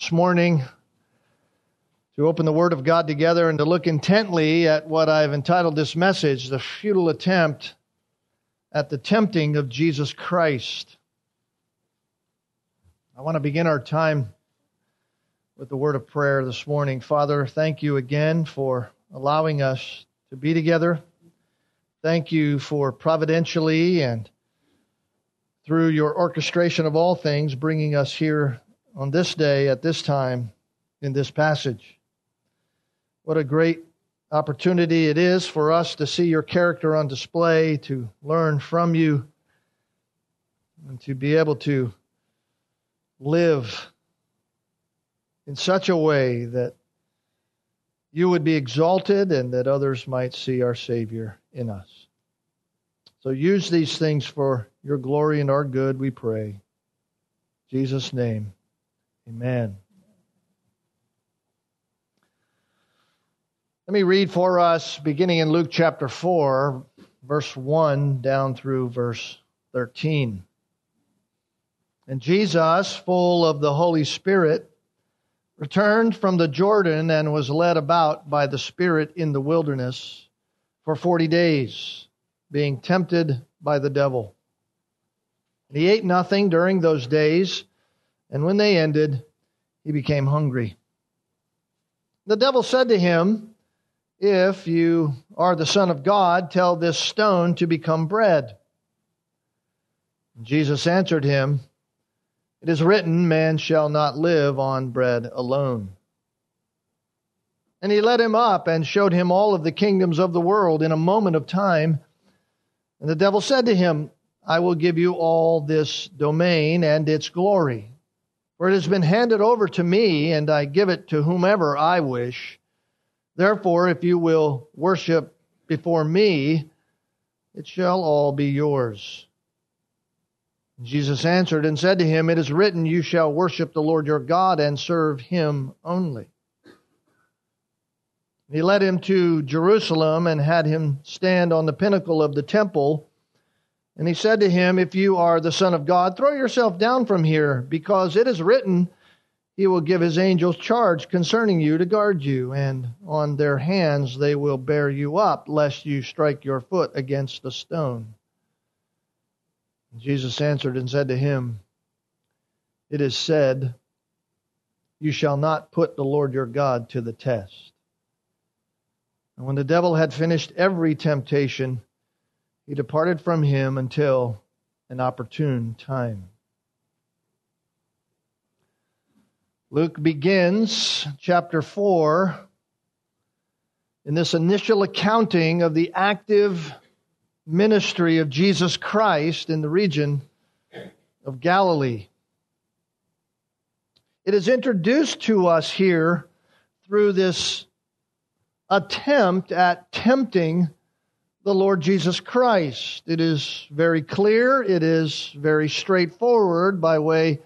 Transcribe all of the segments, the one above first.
This morning to open the Word of God together and to look intently at what I've entitled this message, The Futile Attempt at the Tempting of Jesus Christ. I want to begin our time with the word of prayer this morning. Father, thank you again for allowing us to be together. Thank you for providentially and through your orchestration of all things, bringing us here on this day, at this time, in this passage. What a great opportunity it is for us to see your character on display, to learn from you, and to be able to live in such a way that you would be exalted and that others might see our Savior in us. So use these things for your glory and our good, we pray. In Jesus' name, amen. Let me read for us, beginning in Luke chapter 4, verse 1 down through verse 13. And Jesus, full of the Holy Spirit, returned from the Jordan and was led about by the Spirit in the wilderness for 40 days, being tempted by the devil. And he ate nothing during those days, and when they ended, he became hungry. The devil said to him, "If you are the Son of God, tell this stone to become bread." And Jesus answered him, "It is written, man shall not live on bread alone." And he led him up and showed him all of the kingdoms of the world in a moment of time. And the devil said to him, "I will give you all this domain and its glory, for it has been handed over to me, and I give it to whomever I wish. Therefore, if you will worship before me, it shall all be yours." Jesus answered and said to him, "It is written, you shall worship the Lord your God and serve him only." And he led him to Jerusalem and had him stand on the pinnacle of the temple. And he said to him, "If you are the Son of God, throw yourself down from here, because it is written, he will give his angels charge concerning you to guard you, and on their hands they will bear you up, lest you strike your foot against a stone." Jesus answered and said to him, "It is said, you shall not put the Lord your God to the test." And when the devil had finished every temptation, he departed from him until an opportune time. Luke begins chapter 4 in this initial accounting of the active ministry of Jesus Christ in the region of Galilee. It is introduced to us here through this attempt at tempting the Lord Jesus Christ. It is very clear, it is very straightforward by way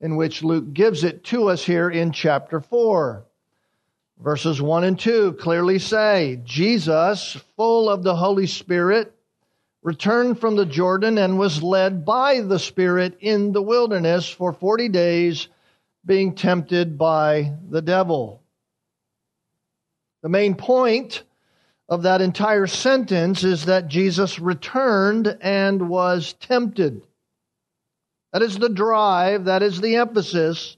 in which Luke gives it to us here in chapter 4. Verses 1 and 2 clearly say, Jesus, full of the Holy Spirit, returned from the Jordan and was led by the Spirit in the wilderness for 40 days, being tempted by the devil. The main point of that entire sentence is that Jesus returned and was tempted. That is the drive, that is the emphasis,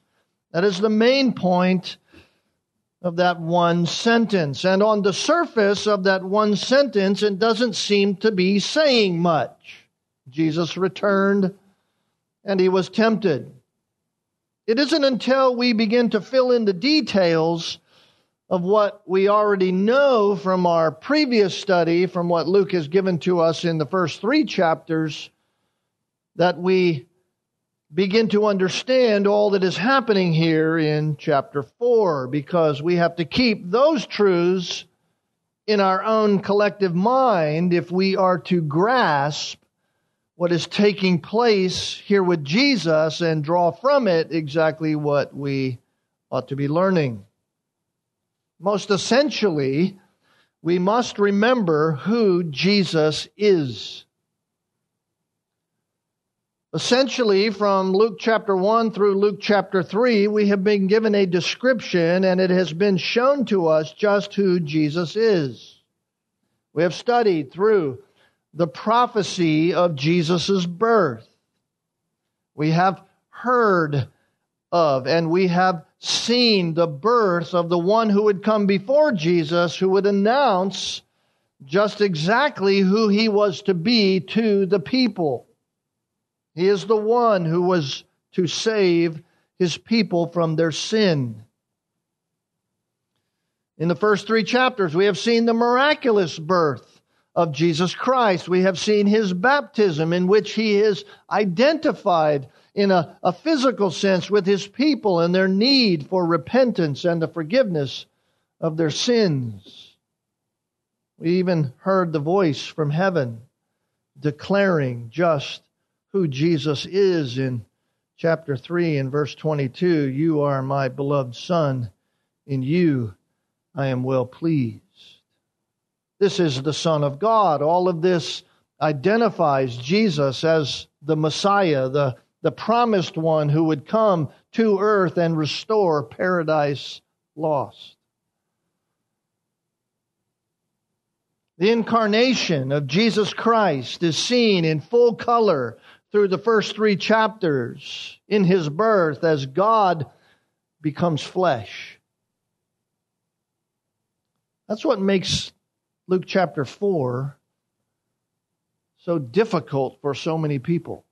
that is the main point of that one sentence. And on the surface of that one sentence, it doesn't seem to be saying much. Jesus returned and he was tempted. It isn't until we begin to fill in the details of what we already know from our previous study, from what Luke has given to us in the first 3 chapters, that we begin to understand all that is happening here in chapter 4, because we have to keep those truths in our own collective mind if we are to grasp what is taking place here with Jesus and draw from it exactly what we ought to be learning. Most essentially, we must remember who Jesus is. Essentially, from Luke chapter 1 through Luke chapter 3, we have been given a description, and it has been shown to us just who Jesus is. We have studied through the prophecy of Jesus' birth. We have heard of and we have seen the birth of the one who would come before Jesus, who would announce just exactly who he was to be to the people. He is the one who was to save his people from their sin. In the first three chapters, we have seen the miraculous birth of Jesus Christ. We have seen his baptism, in which he is identified in a physical sense with his people and their need for repentance and the forgiveness of their sins. We even heard the voice from heaven declaring just who Jesus is in chapter 3 and verse 22. You are my beloved Son, in you I am well pleased. This is the Son of God. All of this identifies Jesus as the Messiah, the promised one who would come to earth and restore paradise lost. The incarnation of Jesus Christ is seen in full color through the first three chapters in his birth as God becomes flesh. That's what makes Luke chapter 4 so difficult for so many people,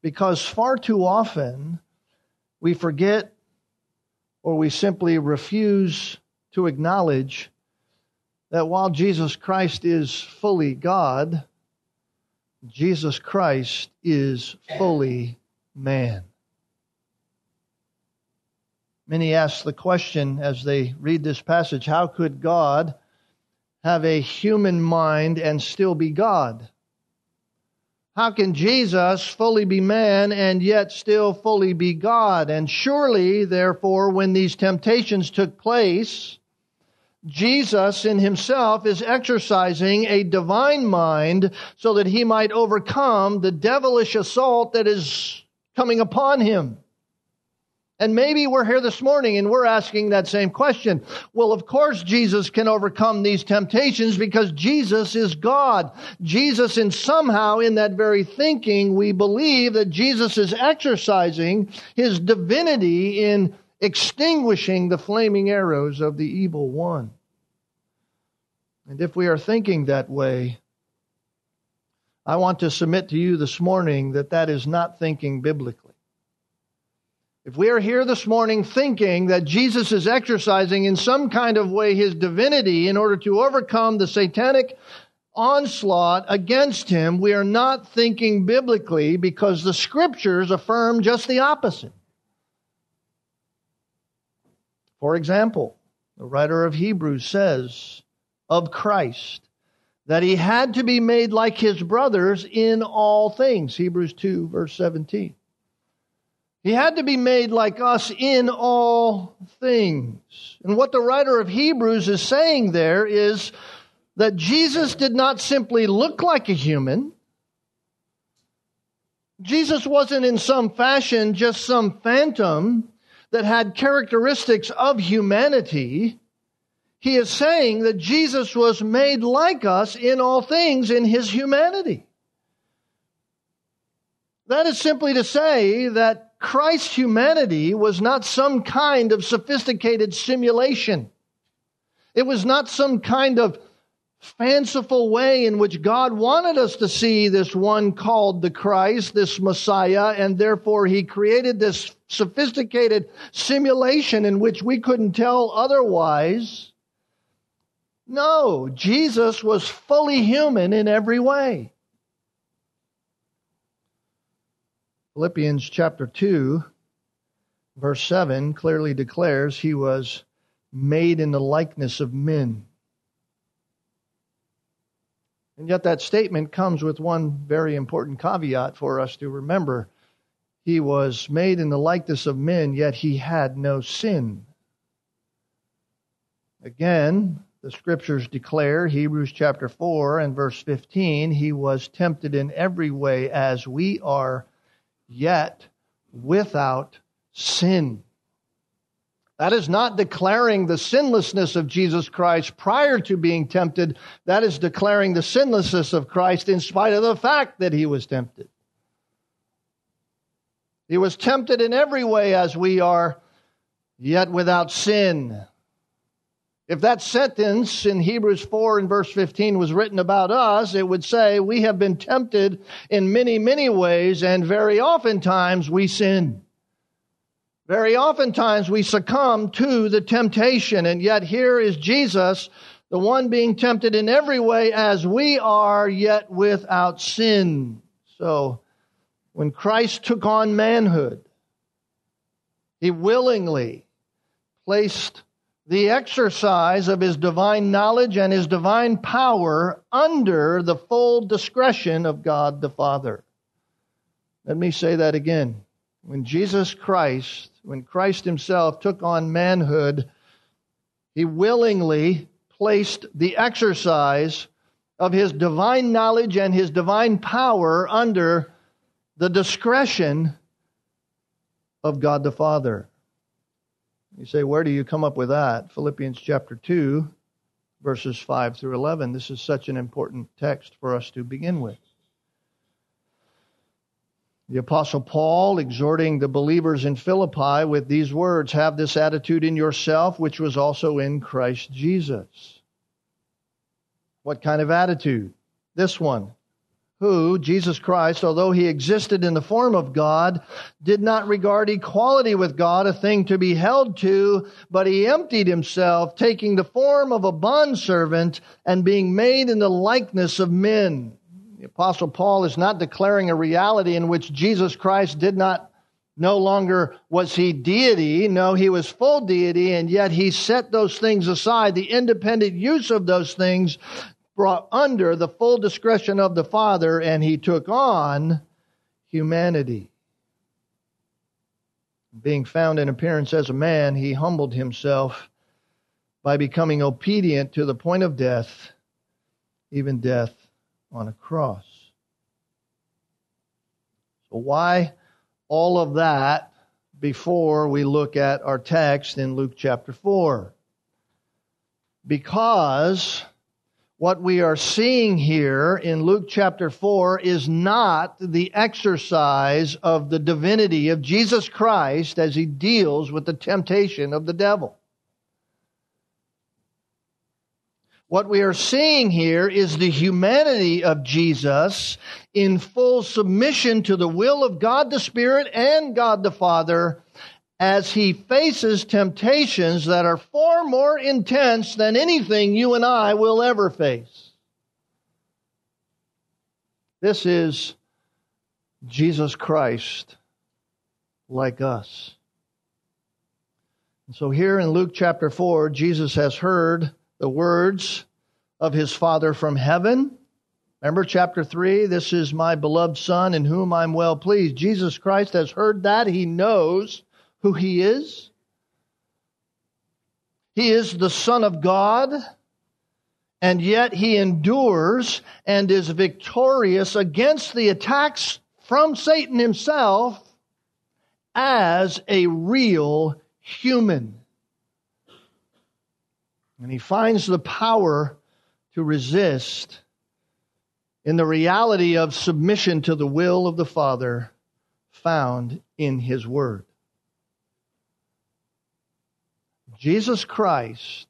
because far too often we forget or we simply refuse to acknowledge that while Jesus Christ is fully God, Jesus Christ is fully man. Many ask the question as they read this passage, how could God have a human mind and still be God? How can Jesus fully be man and yet still fully be God? And surely, therefore, when these temptations took place, Jesus in himself is exercising a divine mind so that he might overcome the devilish assault that is coming upon him. And maybe we're here this morning and we're asking that same question. Well, of course, Jesus can overcome these temptations because Jesus is God. Jesus, and somehow in that very thinking, we believe that Jesus is exercising his divinity in extinguishing the flaming arrows of the evil one. And if we are thinking that way, I want to submit to you this morning that that is not thinking biblically. If we are here this morning thinking that Jesus is exercising in some kind of way his divinity in order to overcome the satanic onslaught against him, we are not thinking biblically, because the Scriptures affirm just the opposite. For example, the writer of Hebrews says of Christ that he had to be made like his brothers in all things. Hebrews 2, verse 17. He had to be made like us in all things. And what the writer of Hebrews is saying there is that Jesus did not simply look like a human. Jesus wasn't in some fashion just some phantom that had characteristics of humanity. He is saying that Jesus was made like us in all things in his humanity. That is simply to say that Christ's humanity was not some kind of sophisticated simulation. It was not some kind of fanciful way in which God wanted us to see this one called the Christ, this Messiah, and therefore he created this sophisticated simulation in which we couldn't tell otherwise. No, Jesus was fully human in every way. Philippians chapter 2, verse 7 clearly declares he was made in the likeness of men. And yet that statement comes with one very important caveat for us to remember. He was made in the likeness of men, yet he had no sin. Again, The scriptures declare, Hebrews chapter 4 and verse 15, he was tempted in every way as we are, yet without sin. That is not declaring the sinlessness of Jesus Christ prior to being tempted. That is declaring the sinlessness of Christ in spite of the fact that he was tempted. He was tempted in every way as we are, yet without sin. If that sentence in Hebrews 4 and verse 15 was written about us, it would say we have been tempted in many, many ways, and very oftentimes we sin. Very oftentimes we succumb to the temptation, and yet here is Jesus, the one being tempted in every way as we are, yet without sin. So when Christ took on manhood, he willingly placed the exercise of his divine knowledge and his divine power under the full discretion of God the Father. Let me say that again. When Christ himself took on manhood, he willingly placed the exercise of his divine knowledge and his divine power under the discretion of God the Father. You say, where do you come up with that? Philippians chapter 2, verses 5 through 11. This is such an important text for us to begin with. The Apostle Paul, exhorting the believers in Philippi with these words, have this attitude in yourself, which was also in Christ Jesus. What kind of attitude? This one, who, Jesus Christ, although he existed in the form of God, did not regard equality with God a thing to be held to, but he emptied himself, taking the form of a bondservant and being made in the likeness of men. The Apostle Paul is not declaring a reality in which Jesus Christ no longer was he deity. No, he was full deity, and yet he set those things aside. The independent use of those things brought under the full discretion of the Father, and he took on humanity. Being found in appearance as a man, he humbled himself by becoming obedient to the point of death, even death on a cross. So why all of that before we look at our text in Luke chapter 4? Because what we are seeing here in Luke chapter 4 is not the exercise of the divinity of Jesus Christ as he deals with the temptation of the devil. What we are seeing here is the humanity of Jesus in full submission to the will of God the Spirit and God the Father as he faces temptations that are far more intense than anything you and I will ever face. This is Jesus Christ like us. And so here in Luke chapter 4, Jesus has heard the words of his Father from heaven. Remember chapter 3, this is my beloved Son in whom I'm well pleased. Jesus Christ has heard that. He knows who he is. He is the Son of God, and yet he endures and is victorious against the attacks from Satan himself as a real human. And he finds the power to resist in the reality of submission to the will of the Father found in his word. Jesus Christ,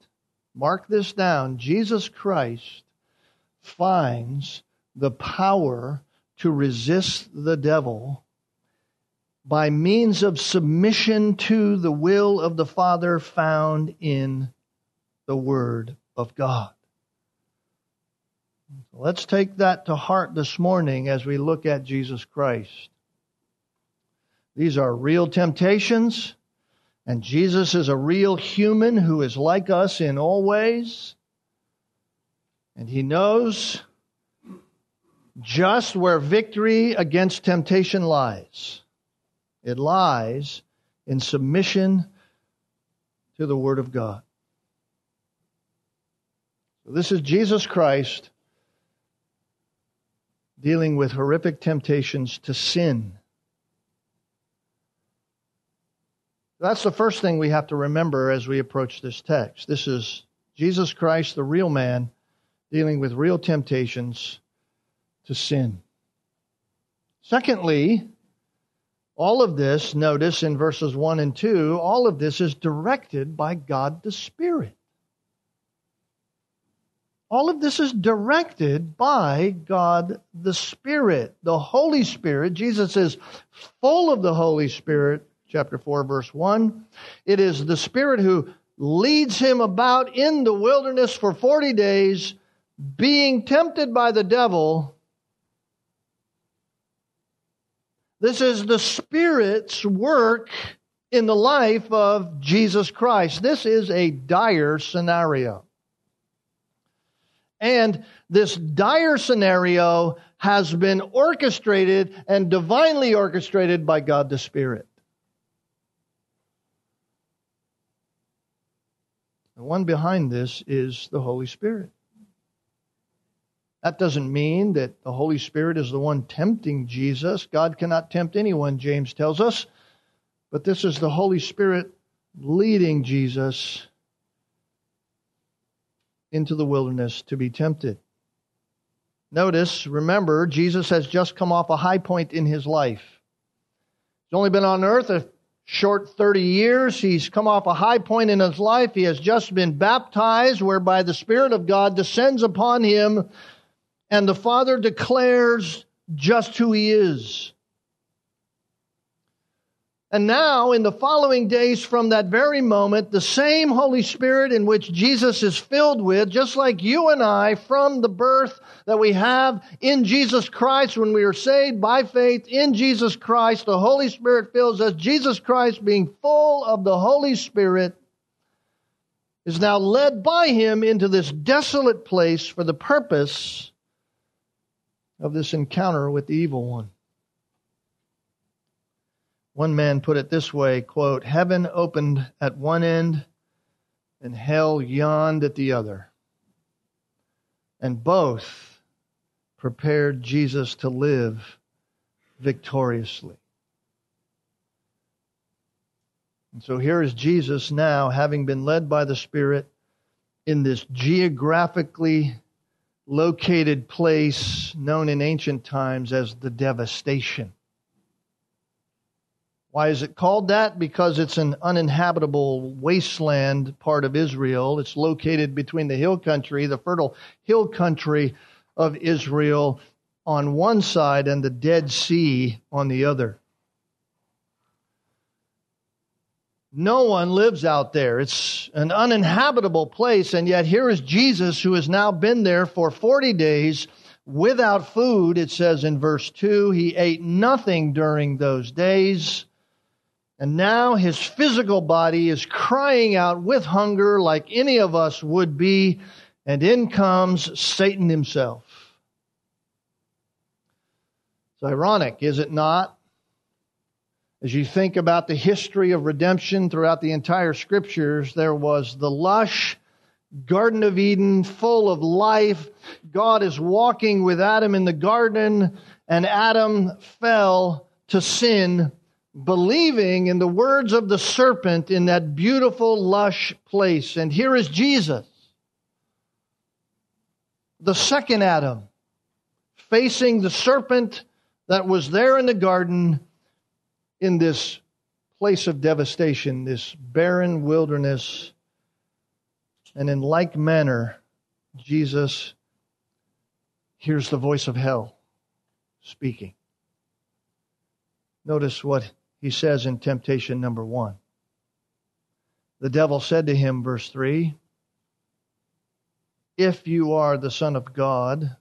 mark this down, Jesus Christ finds the power to resist the devil by means of submission to the will of the Father found in the Word of God. Let's take that to heart this morning as we look at Jesus Christ. These are real temptations, and Jesus is a real human who is like us in all ways, and he knows just where victory against temptation lies. It lies in submission to the Word of God. This is Jesus Christ dealing with horrific temptations to sin. That's the first thing we have to remember as we approach this text. This is Jesus Christ, the real man, dealing with real temptations to sin. Secondly, all of this, notice in verses 1 and 2, all of this is directed by God the Spirit. All of this is directed by God the Spirit, the Holy Spirit. Jesus is full of the Holy Spirit, chapter 4, verse 1. It is the Spirit who leads him about in the wilderness for 40 days, being tempted by the devil. This is the Spirit's work in the life of Jesus Christ. This is a dire scenario. And this dire scenario has been orchestrated and divinely orchestrated by God the Spirit. The one behind this is the Holy Spirit. That doesn't mean that the Holy Spirit is the one tempting Jesus. God cannot tempt anyone, James tells us. But this is the Holy Spirit leading Jesus into the wilderness to be tempted. Notice, remember, Jesus has just come off a high point in his life. He's only been on earth a short 30 years. He's come off a high point in his life. He has just been baptized, whereby the Spirit of God descends upon him, and the Father declares just who he is. And now, in the following days from that very moment, the same Holy Spirit in which Jesus is filled with, just like you and I, from the birth that we have in Jesus Christ when we are saved by faith in Jesus Christ, the Holy Spirit fills us. Jesus Christ, being full of the Holy Spirit, is now led by him into this desolate place for the purpose of this encounter with the evil one. One man put it this way, quote, "Heaven opened at one end and hell yawned at the other. And both prepared Jesus to live victoriously." And so here is Jesus now, having been led by the Spirit in this geographically located place known in ancient times as the devastation. Why is it called that? Because it's an uninhabitable wasteland part of Israel. It's located between the hill country, the fertile hill country of Israel on one side and the Dead Sea on the other. No one lives out there. It's an uninhabitable place, and yet here is Jesus who has now been there for 40 days without food. It says in verse 2, he ate nothing during those days. And now his physical body is crying out with hunger like any of us would be. And in comes Satan himself. It's ironic, is it not? As you think about the history of redemption throughout the entire Scriptures, there was the lush Garden of Eden full of life. God is walking with Adam in the garden, and Adam fell to sin, believing in the words of the serpent in that beautiful, lush place. And here is Jesus, the second Adam, facing the serpent that was there in the garden in this place of devastation, this barren wilderness. And in like manner, Jesus hears the voice of hell speaking. Notice what he says in temptation number 1. The devil said to him, verse 3, "If you are the Son of God."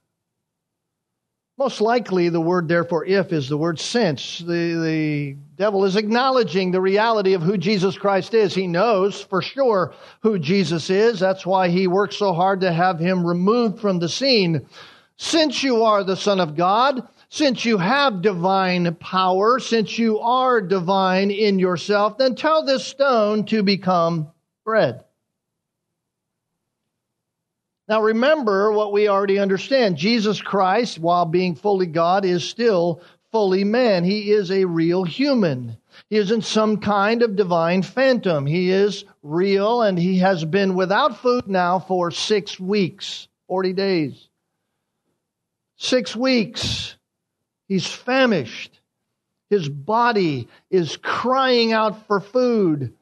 Most likely the word therefore if is the word since. The devil is acknowledging the reality of who Jesus Christ is. He knows for sure who Jesus is. That's why he worked so hard to have him removed from the scene. Since you are the Son of God, since you have divine power, since you are divine in yourself, then tell this stone to become bread. Now remember what we already understand. Jesus Christ, while being fully God, is still fully man. He is a real human. He isn't some kind of divine phantom. He is real, and he has been without food now for 6 weeks, 40 days. 6 weeks. He's famished. His body is crying out for food,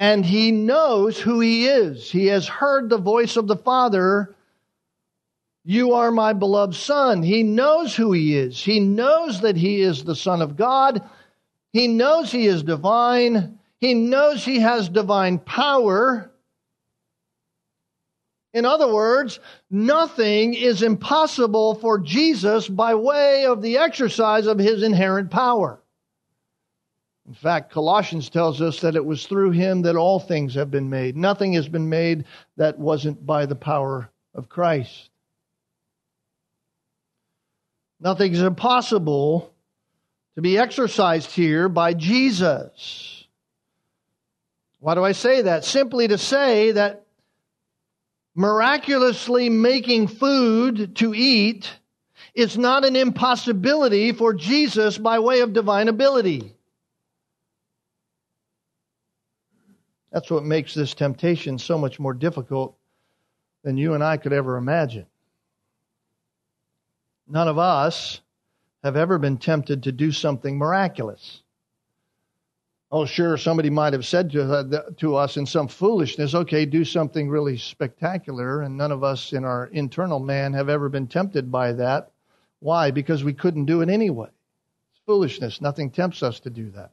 and he knows who he is. He has heard the voice of the Father, "You are my beloved Son." He knows who he is. He knows that he is the Son of God. He knows he is divine. He knows he has divine power. In other words, nothing is impossible for Jesus by way of the exercise of his inherent power. In fact, Colossians tells us that it was through him that all things have been made. Nothing has been made that wasn't by the power of Christ. Nothing is impossible to be exercised here by Jesus. Why do I say that? Simply to say that miraculously making food to eat is not an impossibility for Jesus by way of divine ability. That's what makes this temptation so much more difficult than you and I could ever imagine. None of us have ever been tempted to do something miraculous. Oh, sure, somebody might have said to us in some foolishness, okay, do something really spectacular, and none of us in our internal man have ever been tempted by that. Why? Because we couldn't do it anyway. It's foolishness. Nothing tempts us to do that.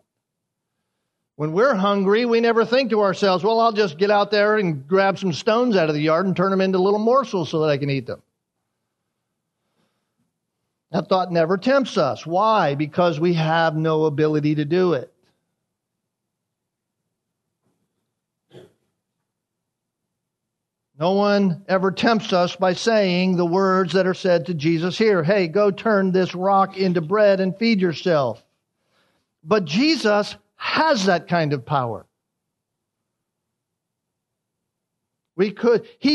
When we're hungry, we never think to ourselves, well, I'll just get out there and grab some stones out of the yard and turn them into little morsels so that I can eat them. That thought never tempts us. Why? Because we have no ability to do it. No one ever tempts us by saying the words that are said to Jesus here. Hey, go turn this rock into bread and feed yourself. But Jesus has that kind of power. He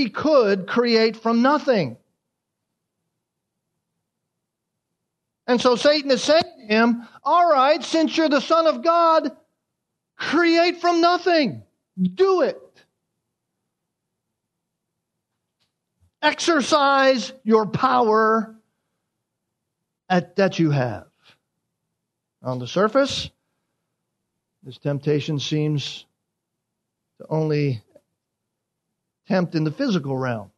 could create from nothing. And so Satan is saying to him, all right, since you're the Son of God, create from nothing. Do it. Exercise your power that you have. On the surface, this temptation seems to only tempt in the physical realm.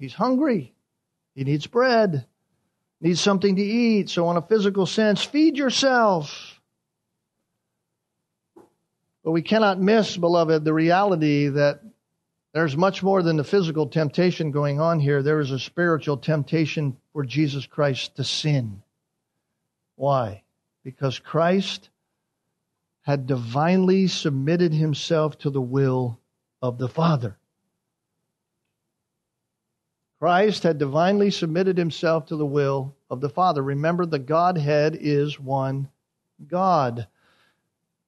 He's hungry. He needs bread. Needs something to eat. So in a physical sense, feed yourself. But we cannot miss, beloved, the reality that there's much more than the physical temptation going on here. There is a spiritual temptation for Jesus Christ to sin. Why? Because Christ had divinely submitted himself to the will of the Father. Christ had divinely submitted himself to the will of the Father. Remember, the Godhead is one God.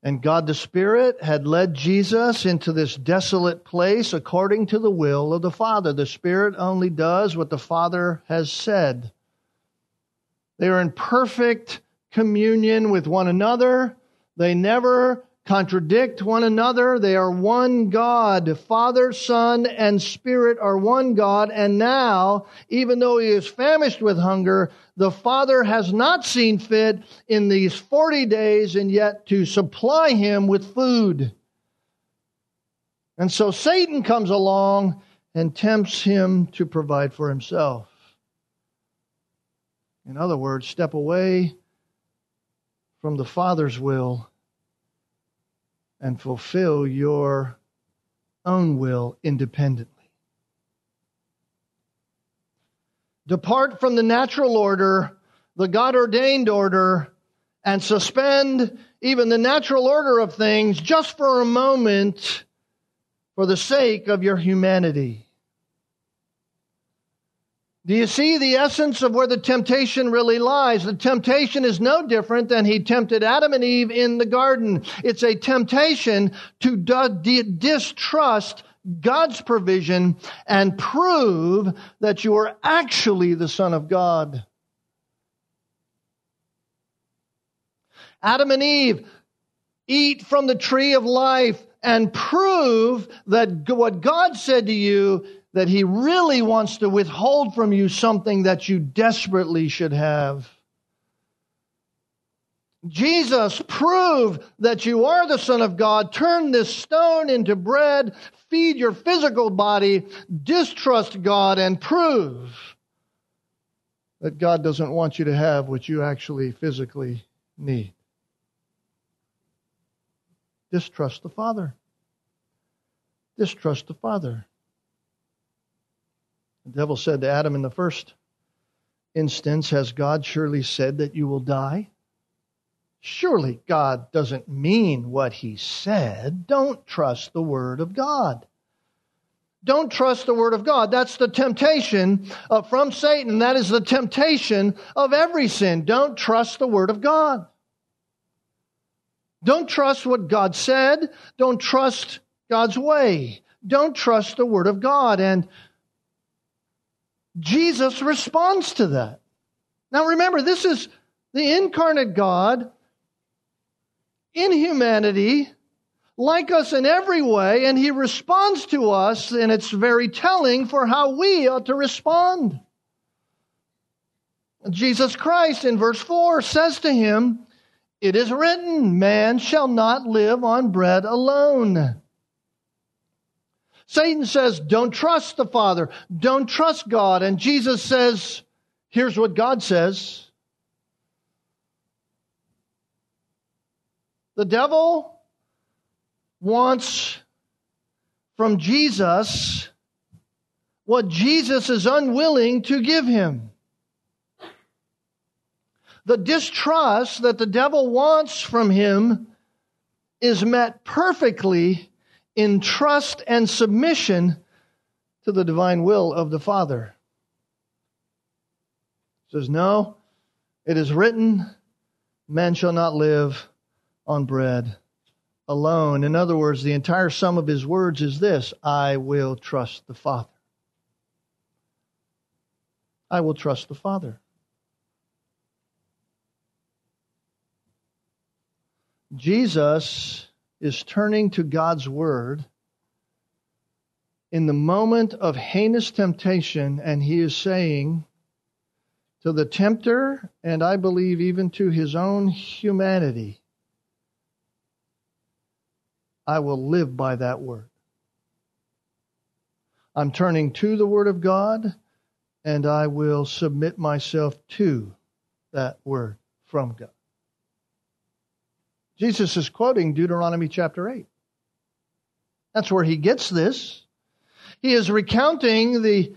And God the Spirit had led Jesus into this desolate place according to the will of the Father. The Spirit only does what the Father has said. They are in perfect communion with one another. They never contradict one another. They are one God. Father, Son, and Spirit are one God. And now, even though he is famished with hunger, the Father has not seen fit in these 40 days and yet to supply him with food. And so Satan comes along and tempts him to provide for himself. In other words, step away from the Father's will and fulfill your own will independently. Depart from the natural order, the God-ordained order, and suspend even the natural order of things just for a moment for the sake of your humanity. Do you see the essence of where the temptation really lies? The temptation is no different than he tempted Adam and Eve in the garden. It's a temptation to distrust God's provision and prove that you are actually the Son of God. Adam and Eve, eat from the tree of life and prove that what God said to you, that He really wants to withhold from you something that you desperately should have. Jesus, prove that you are the Son of God. Turn this stone into bread. Feed your physical body. Distrust God and prove that God doesn't want you to have what you actually physically need. Distrust the Father. Distrust the Father. The devil said to Adam in the first instance, has God surely said that you will die? Surely God doesn't mean what He said. Don't trust the Word of God. Don't trust the Word of God. That's the temptation from Satan. That is the temptation of every sin. Don't trust the Word of God. Don't trust what God said. Don't trust God's way. Don't trust the Word of God. And Jesus responds to that. Now remember, this is the incarnate God in humanity, like us in every way, and He responds to us, and it's very telling for how we ought to respond. Jesus Christ, in verse 4, says to him, it is written, man shall not live on bread alone. Satan says, don't trust the Father, don't trust God. And Jesus says, here's what God says. The devil wants from Jesus what Jesus is unwilling to give him. The distrust that the devil wants from him is met perfectly in trust and submission to the divine will of the Father. He says, no, it is written, man shall not live on bread alone. In other words, the entire sum of his words is this: I will trust the Father. I will trust the Father. Jesus is turning to God's Word in the moment of heinous temptation, and He is saying to the tempter, and I believe even to His own humanity, I will live by that Word. I'm turning to the Word of God, and I will submit myself to that Word from God. Jesus is quoting Deuteronomy chapter 8. That's where he gets this. He is recounting the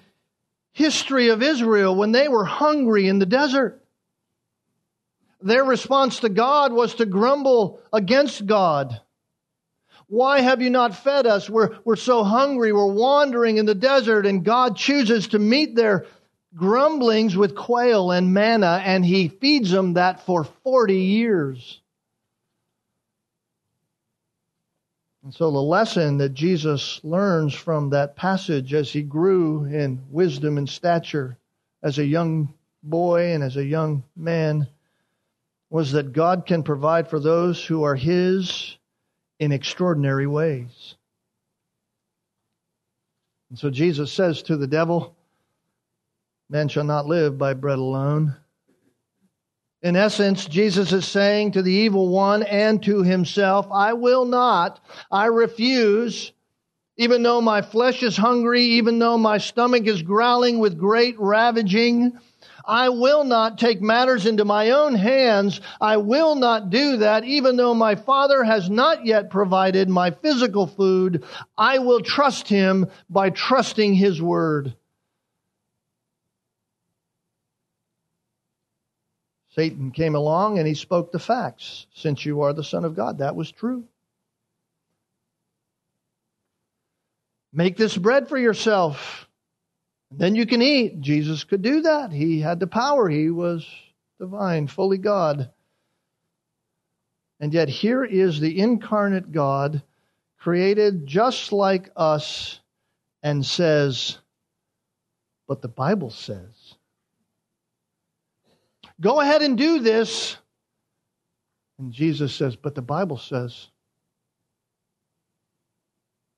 history of Israel when they were hungry in the desert. Their response to God was to grumble against God. Why have you not fed us? We're so hungry. We're wandering in the desert. And God chooses to meet their grumblings with quail and manna, and He feeds them that for 40 years. And so the lesson that Jesus learns from that passage as He grew in wisdom and stature as a young boy and as a young man was that God can provide for those who are His in extraordinary ways. And so Jesus says to the devil, man shall not live by bread alone. In essence, Jesus is saying to the evil one and to himself, I will not, I refuse, even though my flesh is hungry, even though my stomach is growling with great ravaging, I will not take matters into my own hands. I will not do that, even though my Father has not yet provided my physical food. I will trust Him by trusting His Word. Satan came along and he spoke the facts. Since you are the Son of God, that was true. Make this bread for yourself. Then you can eat. Jesus could do that. He had the power. He was divine, fully God. And yet here is the incarnate God created just like us, and says, but the Bible says, go ahead and do this. And Jesus says, but the Bible says.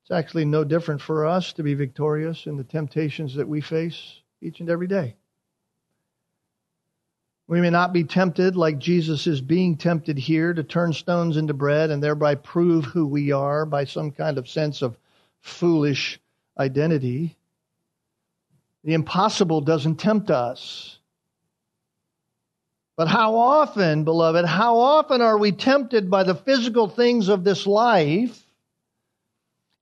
It's actually no different for us to be victorious in the temptations that we face each and every day. We may not be tempted like Jesus is being tempted here to turn stones into bread and thereby prove who we are by some kind of sense of foolish identity. The impossible doesn't tempt us. But how often, beloved, how often are we tempted by the physical things of this life?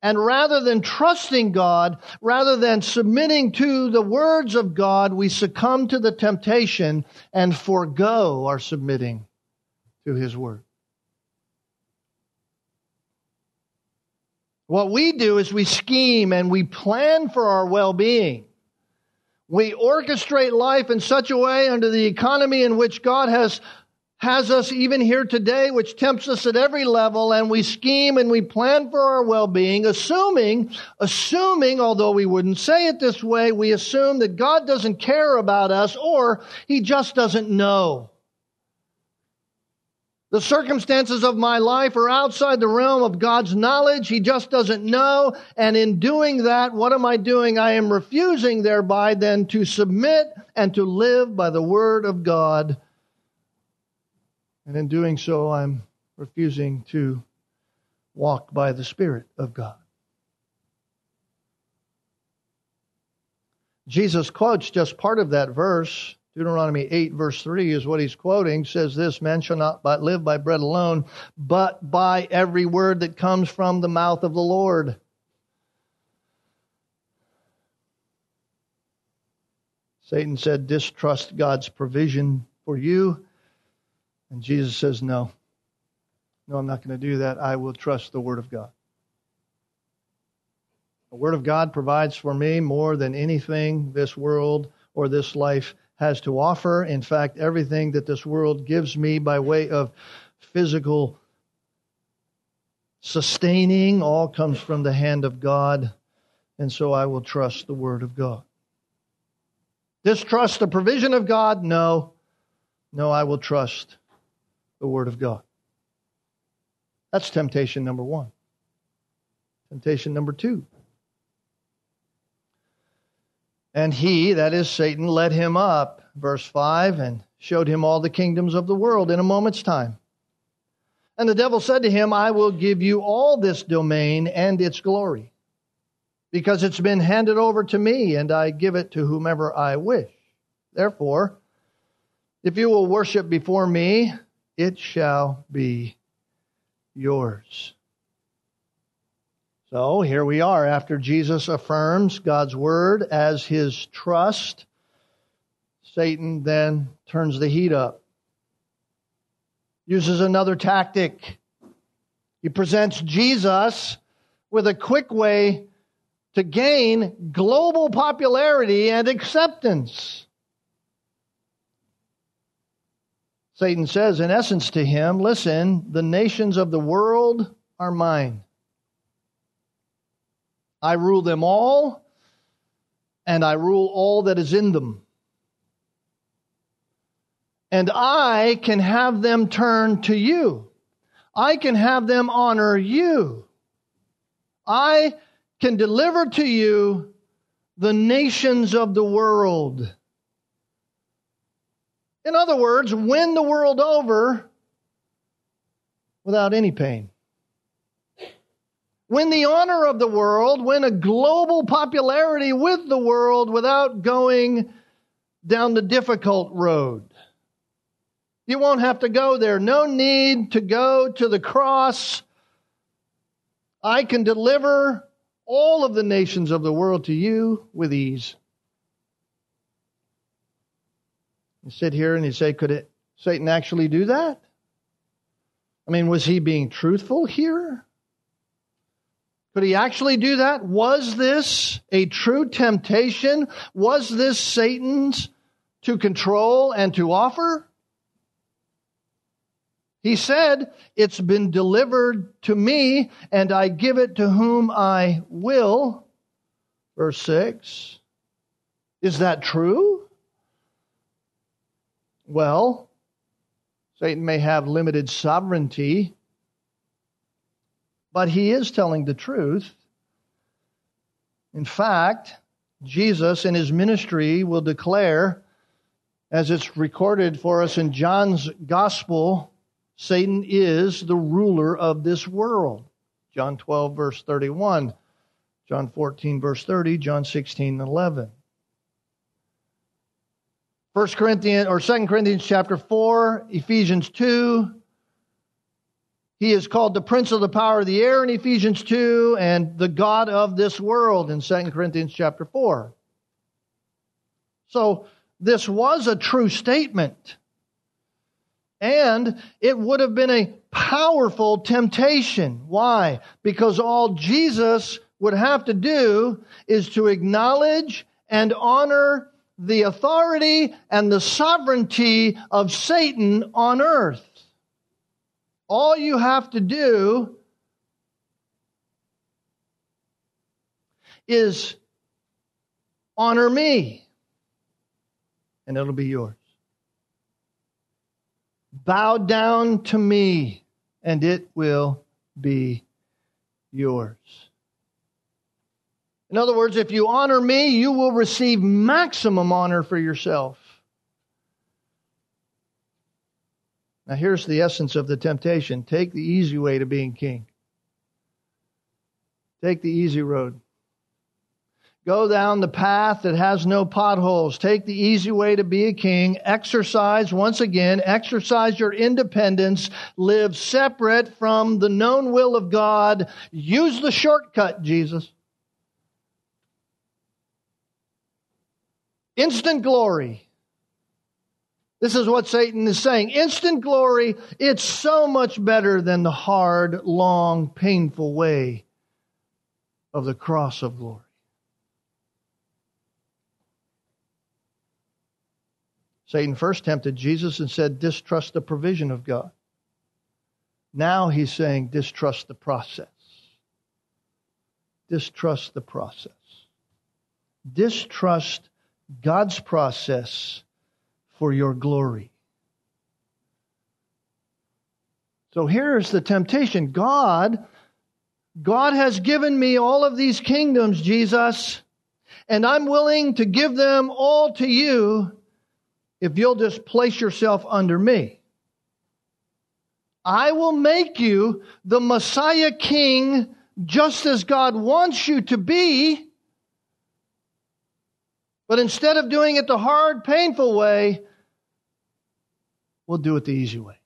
And rather than trusting God, rather than submitting to the words of God, we succumb to the temptation and forego our submitting to His word. What we do is we scheme and we plan for our well-being. We orchestrate life in such a way under the economy in which God has us even here today, which tempts us at every level, and we scheme and we plan for our well-being, assuming, although we wouldn't say it this way, we assume that God doesn't care about us or He just doesn't know. The circumstances of my life are outside the realm of God's knowledge. He just doesn't know. And in doing that, what am I doing? I am refusing thereby then to submit and to live by the word of God. And in doing so, I'm refusing to walk by the Spirit of God. Jesus quotes just part of that verse. Deuteronomy 8, verse 3 is what he's quoting. Says this, man shall not live by bread alone, but by every word that comes from the mouth of the Lord. Satan said, distrust God's provision for you. And Jesus says, no, I'm not going to do that. I will trust the Word of God. The Word of God provides for me more than anything this world or this life has to offer. In fact, everything that this world gives me by way of physical sustaining all comes from the hand of God. And so I will trust the Word of God. Distrust the provision of God? No, I will trust the Word of God. That's temptation number one. Temptation number two. And he, that is Satan, led him up, verse 5, and showed him all the kingdoms of the world in a moment's time. And the devil said to him, I will give you all this domain and its glory, because it's been handed over to me, and I give it to whomever I wish. Therefore, if you will worship before me, it shall be yours. So here we are after Jesus affirms God's word as his trust. Satan then turns the heat up. Uses another tactic. He presents Jesus with a quick way to gain global popularity and acceptance. Satan says, in essence, to him, listen, the nations of the world are mine. I rule them all, and I rule all that is in them. And I can have them turn to you. I can have them honor you. I can deliver to you the nations of the world. In other words, win the world over without any pain. Win the honor of the world, win a global popularity with the world without going down the difficult road. You won't have to go there. No need to go to the cross. I can deliver all of the nations of the world to you with ease. You sit here and you say, could Satan actually do that? I mean, was he being truthful here? Could he actually do that? Was this a true temptation? Was this Satan's to control and to offer? He said, it's been delivered to me, and I give it to whom I will. Verse 6. Is that true? Well, Satan may have limited sovereignty, but he is telling the truth. In fact, Jesus in his ministry will declare, as it's recorded for us in John's Gospel, Satan is the ruler of this world. John 12, verse 31, John 14, verse 30, John 16, 11. 1 Corinthians or 2 Corinthians chapter 4, Ephesians 2. He is called the prince of the power of the air in Ephesians 2 and the god of this world in 2 Corinthians chapter 4. So this was a true statement. And it would have been a powerful temptation. Why? Because all Jesus would have to do is to acknowledge and honor the authority and the sovereignty of Satan on earth. All you have to do is honor me, and it'll be yours. Bow down to me, and it will be yours. In other words, if you honor me, you will receive maximum honor for yourself. Now here's the essence of the temptation. Take the easy way to being king. Take the easy road. Go down the path that has no potholes. Take the easy way to be a king. Exercise your independence. Live separate from the known will of God. Use the shortcut, Jesus. Instant glory. This is what Satan is saying. Instant glory, it's so much better than the hard, long, painful way of the cross of glory. Satan first tempted Jesus and said, distrust the provision of God. Now he's saying, distrust the process. Distrust the process. Distrust God's process for your glory. So here's the temptation. God has given me all of these kingdoms, Jesus, and I'm willing to give them all to you if you'll just place yourself under me. I will make you the Messiah King just as God wants you to be. But instead of doing it the hard, painful way, we'll do it the easy way.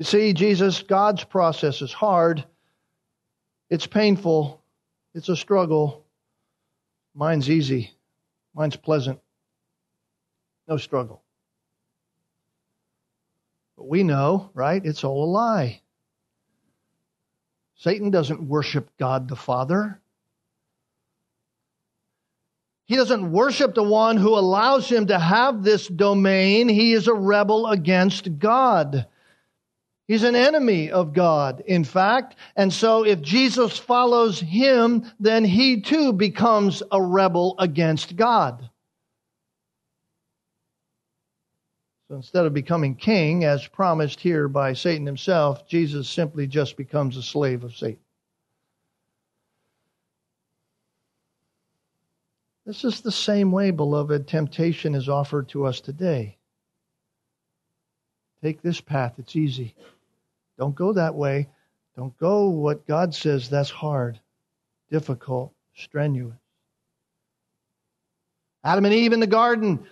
You see, Jesus, God's process is hard. It's painful. It's a struggle. Mine's easy. Mine's pleasant. No struggle. But we know, right? It's all a lie. Satan doesn't worship God the Father. He doesn't worship the one who allows him to have this domain. He is a rebel against God. He's an enemy of God, in fact. And so if Jesus follows him, then he too becomes a rebel against God. So instead of becoming king, as promised here by Satan himself, Jesus simply just becomes a slave of Satan. This is the same way, beloved, temptation is offered to us today. Take this path, it's easy. Don't go that way. Don't go what God says, that's hard, difficult, strenuous. Adam and Eve in the garden,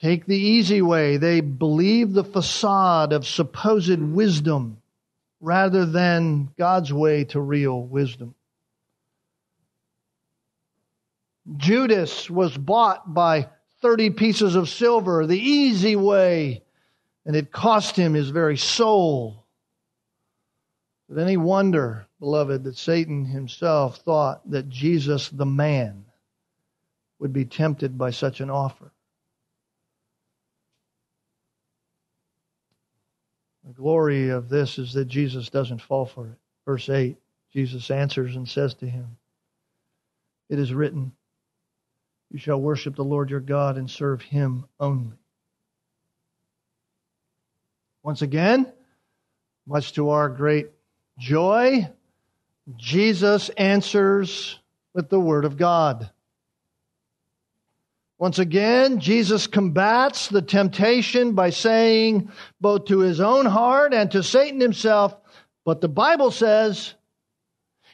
take the easy way. They believe the facade of supposed wisdom rather than God's way to real wisdom. Judas was bought by 30 pieces of silver, the easy way, and it cost him his very soul. Is it any wonder, beloved, that Satan himself thought that Jesus, the man, would be tempted by such an offer? glory of this is that Jesus doesn't fall for it. Verse 8, Jesus answers and says to him, "It is written, you shall worship the Lord your God and serve him only." Once again, much to our great joy, Jesus answers with the Word of God. Once again, Jesus combats the temptation by saying both to his own heart and to Satan himself, but the Bible says,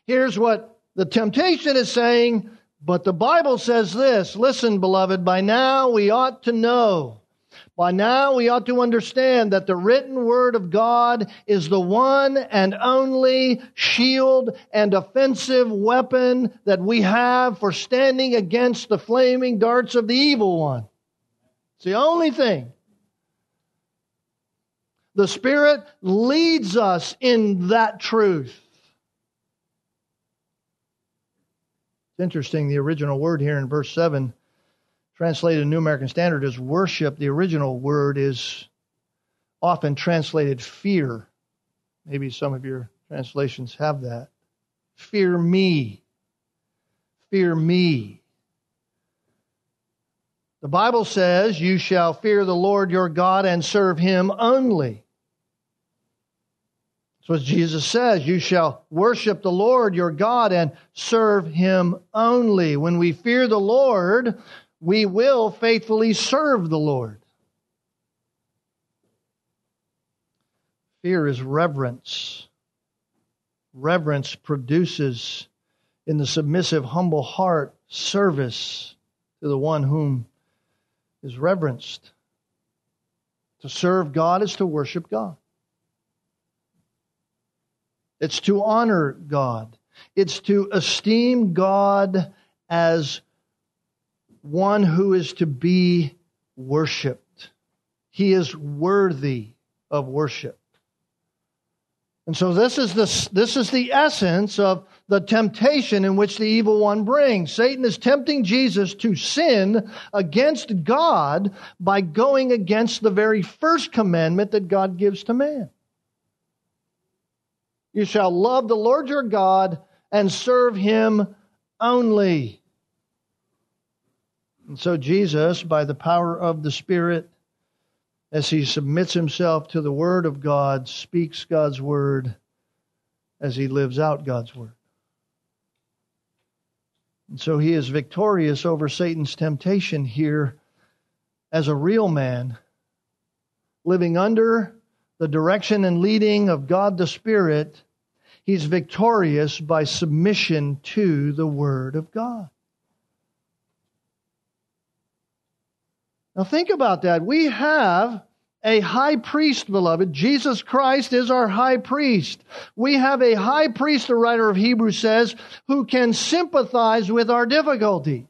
here's what the temptation is saying, but the Bible says this, listen, beloved, by now we ought to know, by now we ought to understand that the written Word of God is the one and only shield and offensive weapon that we have for standing against the flaming darts of the evil one. It's the only thing. The Spirit leads us in that truth. It's interesting, the original word here in verse 7 translated in New American Standard as worship. The original word is often translated fear. Maybe some of your translations have that. Fear me. Fear me. The Bible says, you shall fear the Lord your God and serve him only. That's what Jesus says. You shall worship the Lord your God and serve him only. When we fear the Lord, we will faithfully serve the Lord. Fear is reverence. Reverence produces in the submissive, humble heart service to the one whom is reverenced. To serve God is to worship God. It's to honor God. It's to esteem God as one who is to be worshipped. He is worthy of worship. And so this is the essence of the temptation in which the evil one brings. Satan is tempting Jesus to sin against God by going against the very first commandment that God gives to man. You shall love the Lord your God and serve him only. And so Jesus, by the power of the Spirit, as he submits himself to the Word of God, speaks God's Word as he lives out God's Word. And so he is victorious over Satan's temptation here as a real man, living under the direction and leading of God the Spirit. He's victorious by submission to the Word of God. Now think about that. We have a high priest, beloved. Jesus Christ is our high priest. We have a high priest, the writer of Hebrews says, who can sympathize with our difficulties.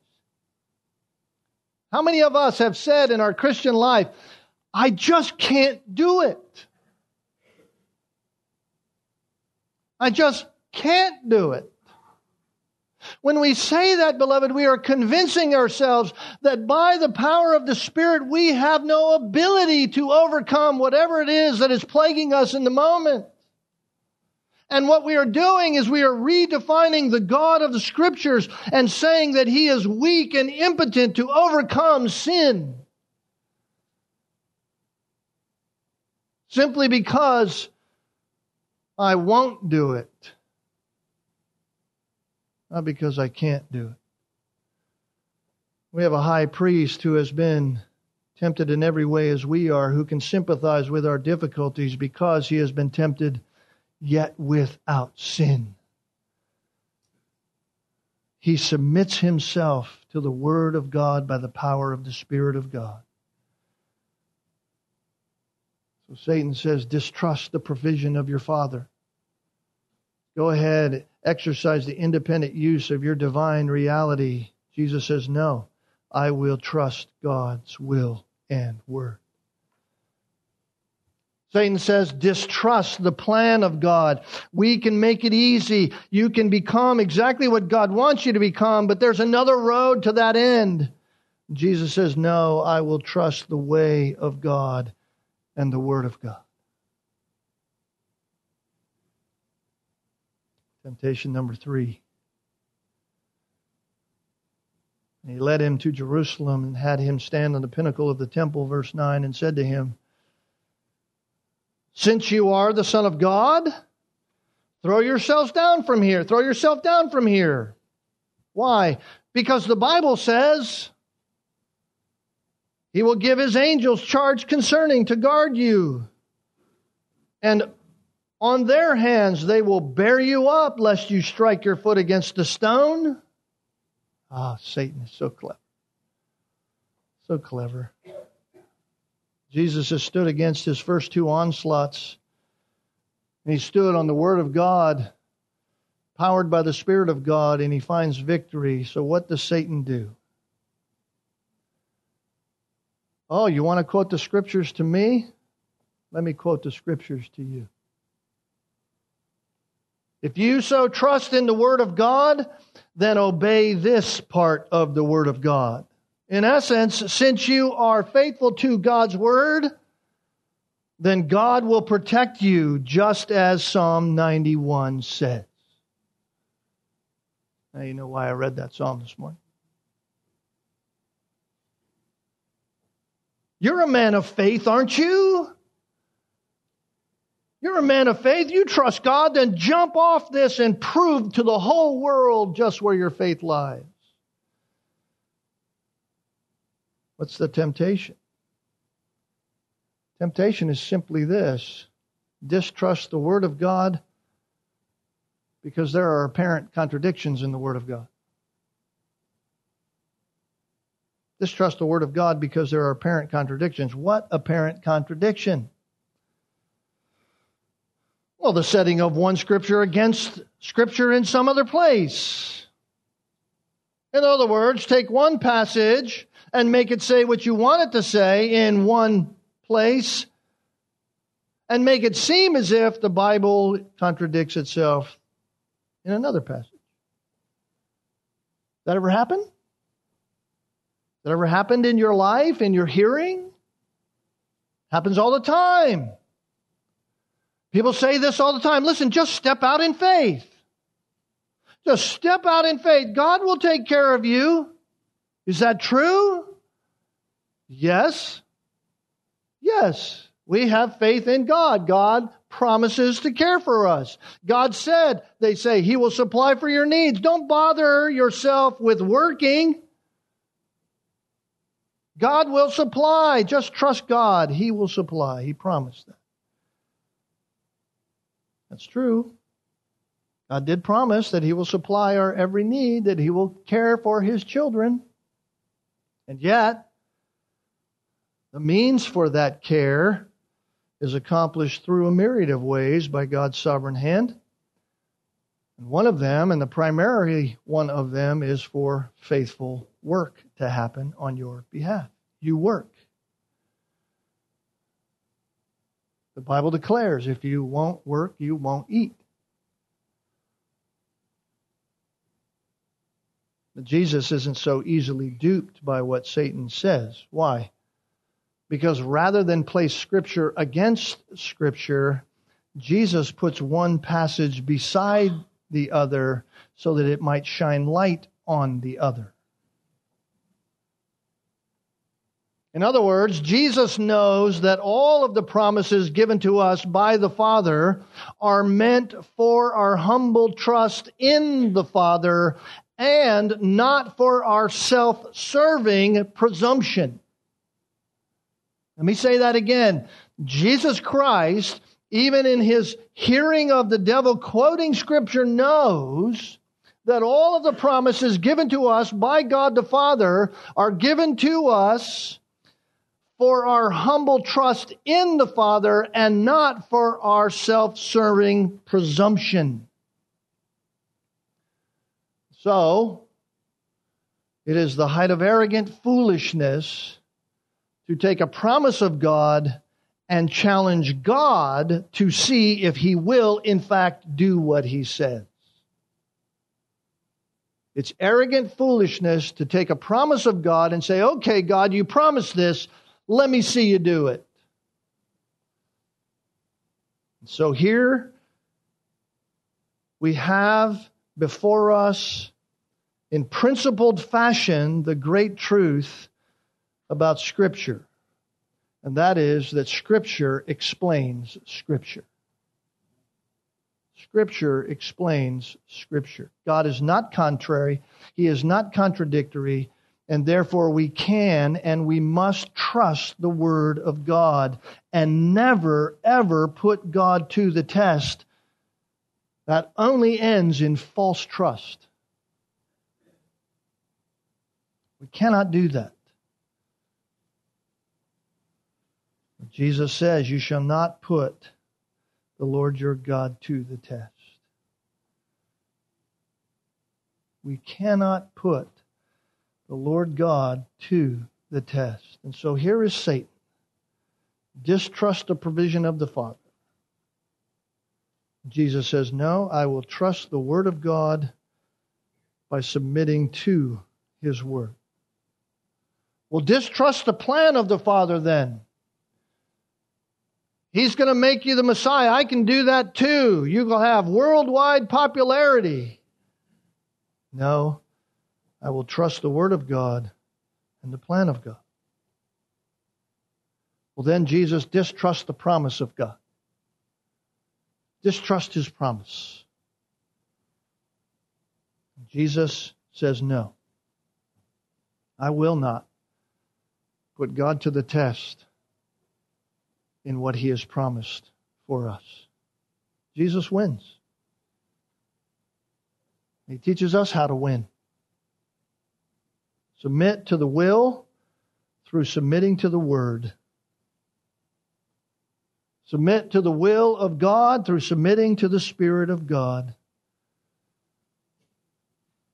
How many of us have said in our Christian life, I just can't do it. I just can't do it. When we say that, beloved, we are convincing ourselves that by the power of the Spirit, we have no ability to overcome whatever it is that is plaguing us in the moment. And what we are doing is we are redefining the God of the Scriptures and saying that He is weak and impotent to overcome sin. Simply because I won't do it. Not because I can't do it. We have a high priest who has been tempted in every way as we are, who can sympathize with our difficulties because he has been tempted yet without sin. He submits himself to the Word of God by the power of the Spirit of God. So Satan says, distrust the provision of your Father. Go ahead, exercise the independent use of your divine reality. Jesus says, no, I will trust God's will and word. Satan says, distrust the plan of God. We can make it easy. You can become exactly what God wants you to become, but there's another road to that end. Jesus says, no, I will trust the way of God and the Word of God. Temptation number 3. And he led him to Jerusalem and had him stand on the pinnacle of the temple, verse 9, and said to him, "Since you are the Son of God, throw yourselves down from here. Throw yourself down from here." Why? Because the Bible says he will give his angels charge concerning to guard you. And on their hands they will bear you up, lest you strike your foot against a stone. Ah, Satan is so clever. So clever. Jesus has stood against his first two onslaughts. And he stood on the Word of God, powered by the Spirit of God, and he finds victory. So what does Satan do? Oh, you want to quote the Scriptures to me? Let me quote the Scriptures to you. If you so trust in the Word of God, then obey this part of the Word of God. In essence, since you are faithful to God's Word, then God will protect you, just as Psalm 91 says. Now you know why I read that psalm this morning. You're a man of faith, aren't you? You're a man of faith. You trust God, then jump off this and prove to the whole world just where your faith lies. What's the temptation? Temptation is simply this: distrust the Word of God because there are apparent contradictions in the Word of God. Distrust the Word of God because there are apparent contradictions. What apparent contradiction? Well, the setting of one Scripture against Scripture in some other place. In other words, take one passage and make it say what you want it to say in one place, and make it seem as if the Bible contradicts itself in another passage. That ever happened? That ever happened in your life, in your hearing? Happens all the time. People say this all the time. Listen, just step out in faith. Just step out in faith. God will take care of you. Is that true? Yes. Yes, we have faith in God. God promises to care for us. God said, they say, He will supply for your needs. Don't bother yourself with working. God will supply. Just trust God. He will supply. He promised that. That's true. God did promise that He will supply our every need, that He will care for His children. And yet, the means for that care is accomplished through a myriad of ways by God's sovereign hand. And one of them, and the primary one of them, is for faithful work to happen on your behalf. You work. The Bible declares, if you won't work, you won't eat. But Jesus isn't so easily duped by what Satan says. Why? Because rather than place Scripture against Scripture, Jesus puts one passage beside the other so that it might shine light on the other. In other words, Jesus knows that all of the promises given to us by the Father are meant for our humble trust in the Father and not for our self-serving presumption. Let me say that again. Jesus Christ, even in His hearing of the devil quoting Scripture, knows that all of the promises given to us by God the Father are given to us for our humble trust in the Father and not for our self-serving presumption. So, it is the height of arrogant foolishness to take a promise of God and challenge God to see if He will, in fact, do what He says. It's arrogant foolishness to take a promise of God and say, "Okay, God, you promised this. Let me see you do it." So here, we have before us in principled fashion the great truth about Scripture. And that is that Scripture explains Scripture. Scripture explains Scripture. God is not contrary. He is not contradictory. And therefore we can and we must trust the Word of God and never, ever put God to the test. That only ends in false trust. We cannot do that. Jesus says, you shall not put the Lord your God to the test. We cannot put the Lord God to the test. And so here is Satan. Distrust the provision of the Father. Jesus says, no, I will trust the Word of God by submitting to His Word. Well, distrust the plan of the Father then. He's going to make you the Messiah. I can do that too. You will have worldwide popularity. No, I will trust the Word of God and the plan of God. Well, then Jesus distrusts the promise of God. Distrust His promise. Jesus says no. I will not put God to the test in what He has promised for us. Jesus wins. He teaches us how to win. Submit to the will through submitting to the Word. Submit to the will of God through submitting to the Spirit of God.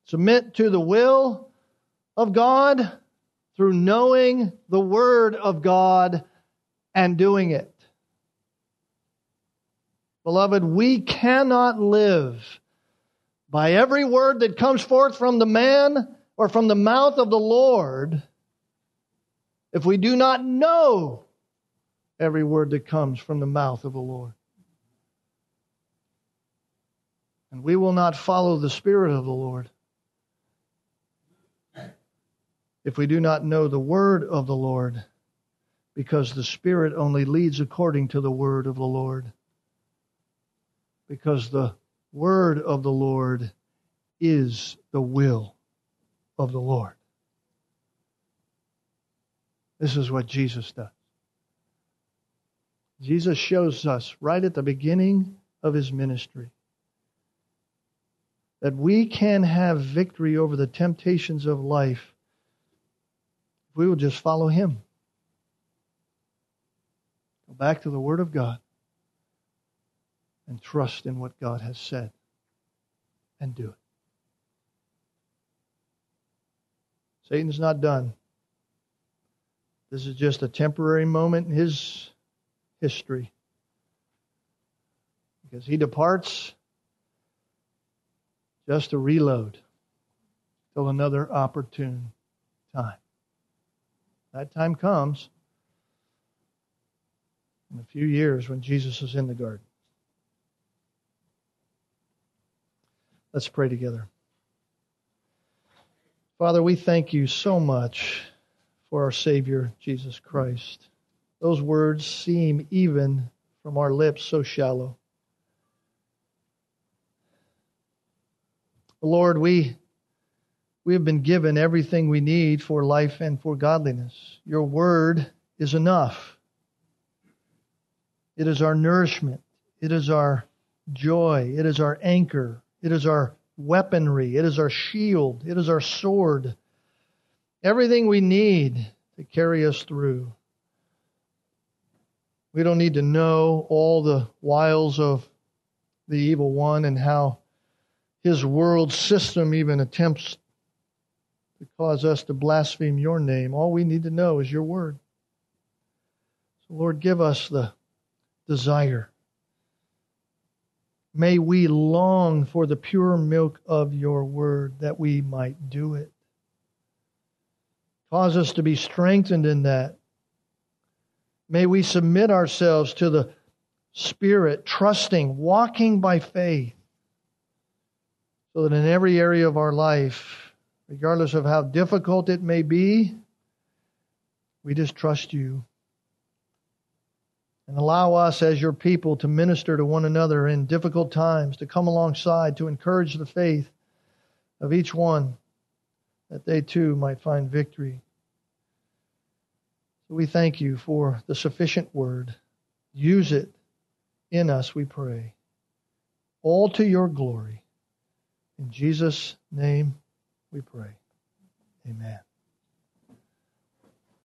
Submit to the will of God through knowing the Word of God and doing it. Beloved, we cannot live by every word that comes forth from the man or from the mouth of the Lord if we do not know every word that comes from the mouth of the Lord. And we will not follow the Spirit of the Lord if we do not know the Word of the Lord, because the Spirit only leads according to the Word of the Lord, because the Word of the Lord is the will of the Lord. This is what Jesus does. Jesus shows us right at the beginning of His ministry that we can have victory over the temptations of life if we will just follow Him. Go back to the Word of God and trust in what God has said and do it. Satan's not done. This is just a temporary moment in his history, because he departs just to reload till another opportune time. That time comes in a few years when Jesus is in the garden. Let's pray together. Father, we thank you so much for our Savior, Jesus Christ. Those words seem, even from our lips, so shallow. Lord, we have been given everything we need for life and for godliness. Your Word is enough. It is our nourishment. It is our joy. It is our anchor. It is our weaponry. It is our shield. It is our sword. Everything we need to carry us through. We don't need to know all the wiles of the evil one and how his world system even attempts to cause us to blaspheme your name. All we need to know is your Word. So, Lord, give us the desire. May we long for the pure milk of your Word, that we might do it. Cause us to be strengthened in that. May we submit ourselves to the Spirit, trusting, walking by faith, so that in every area of our life, regardless of how difficult it may be, we just trust you. And allow us as your people to minister to one another in difficult times, to come alongside, to encourage the faith of each one, that they too might find victory. We thank you for the sufficient word. Use it in us, we pray. All to your glory. In Jesus' name we pray. Amen.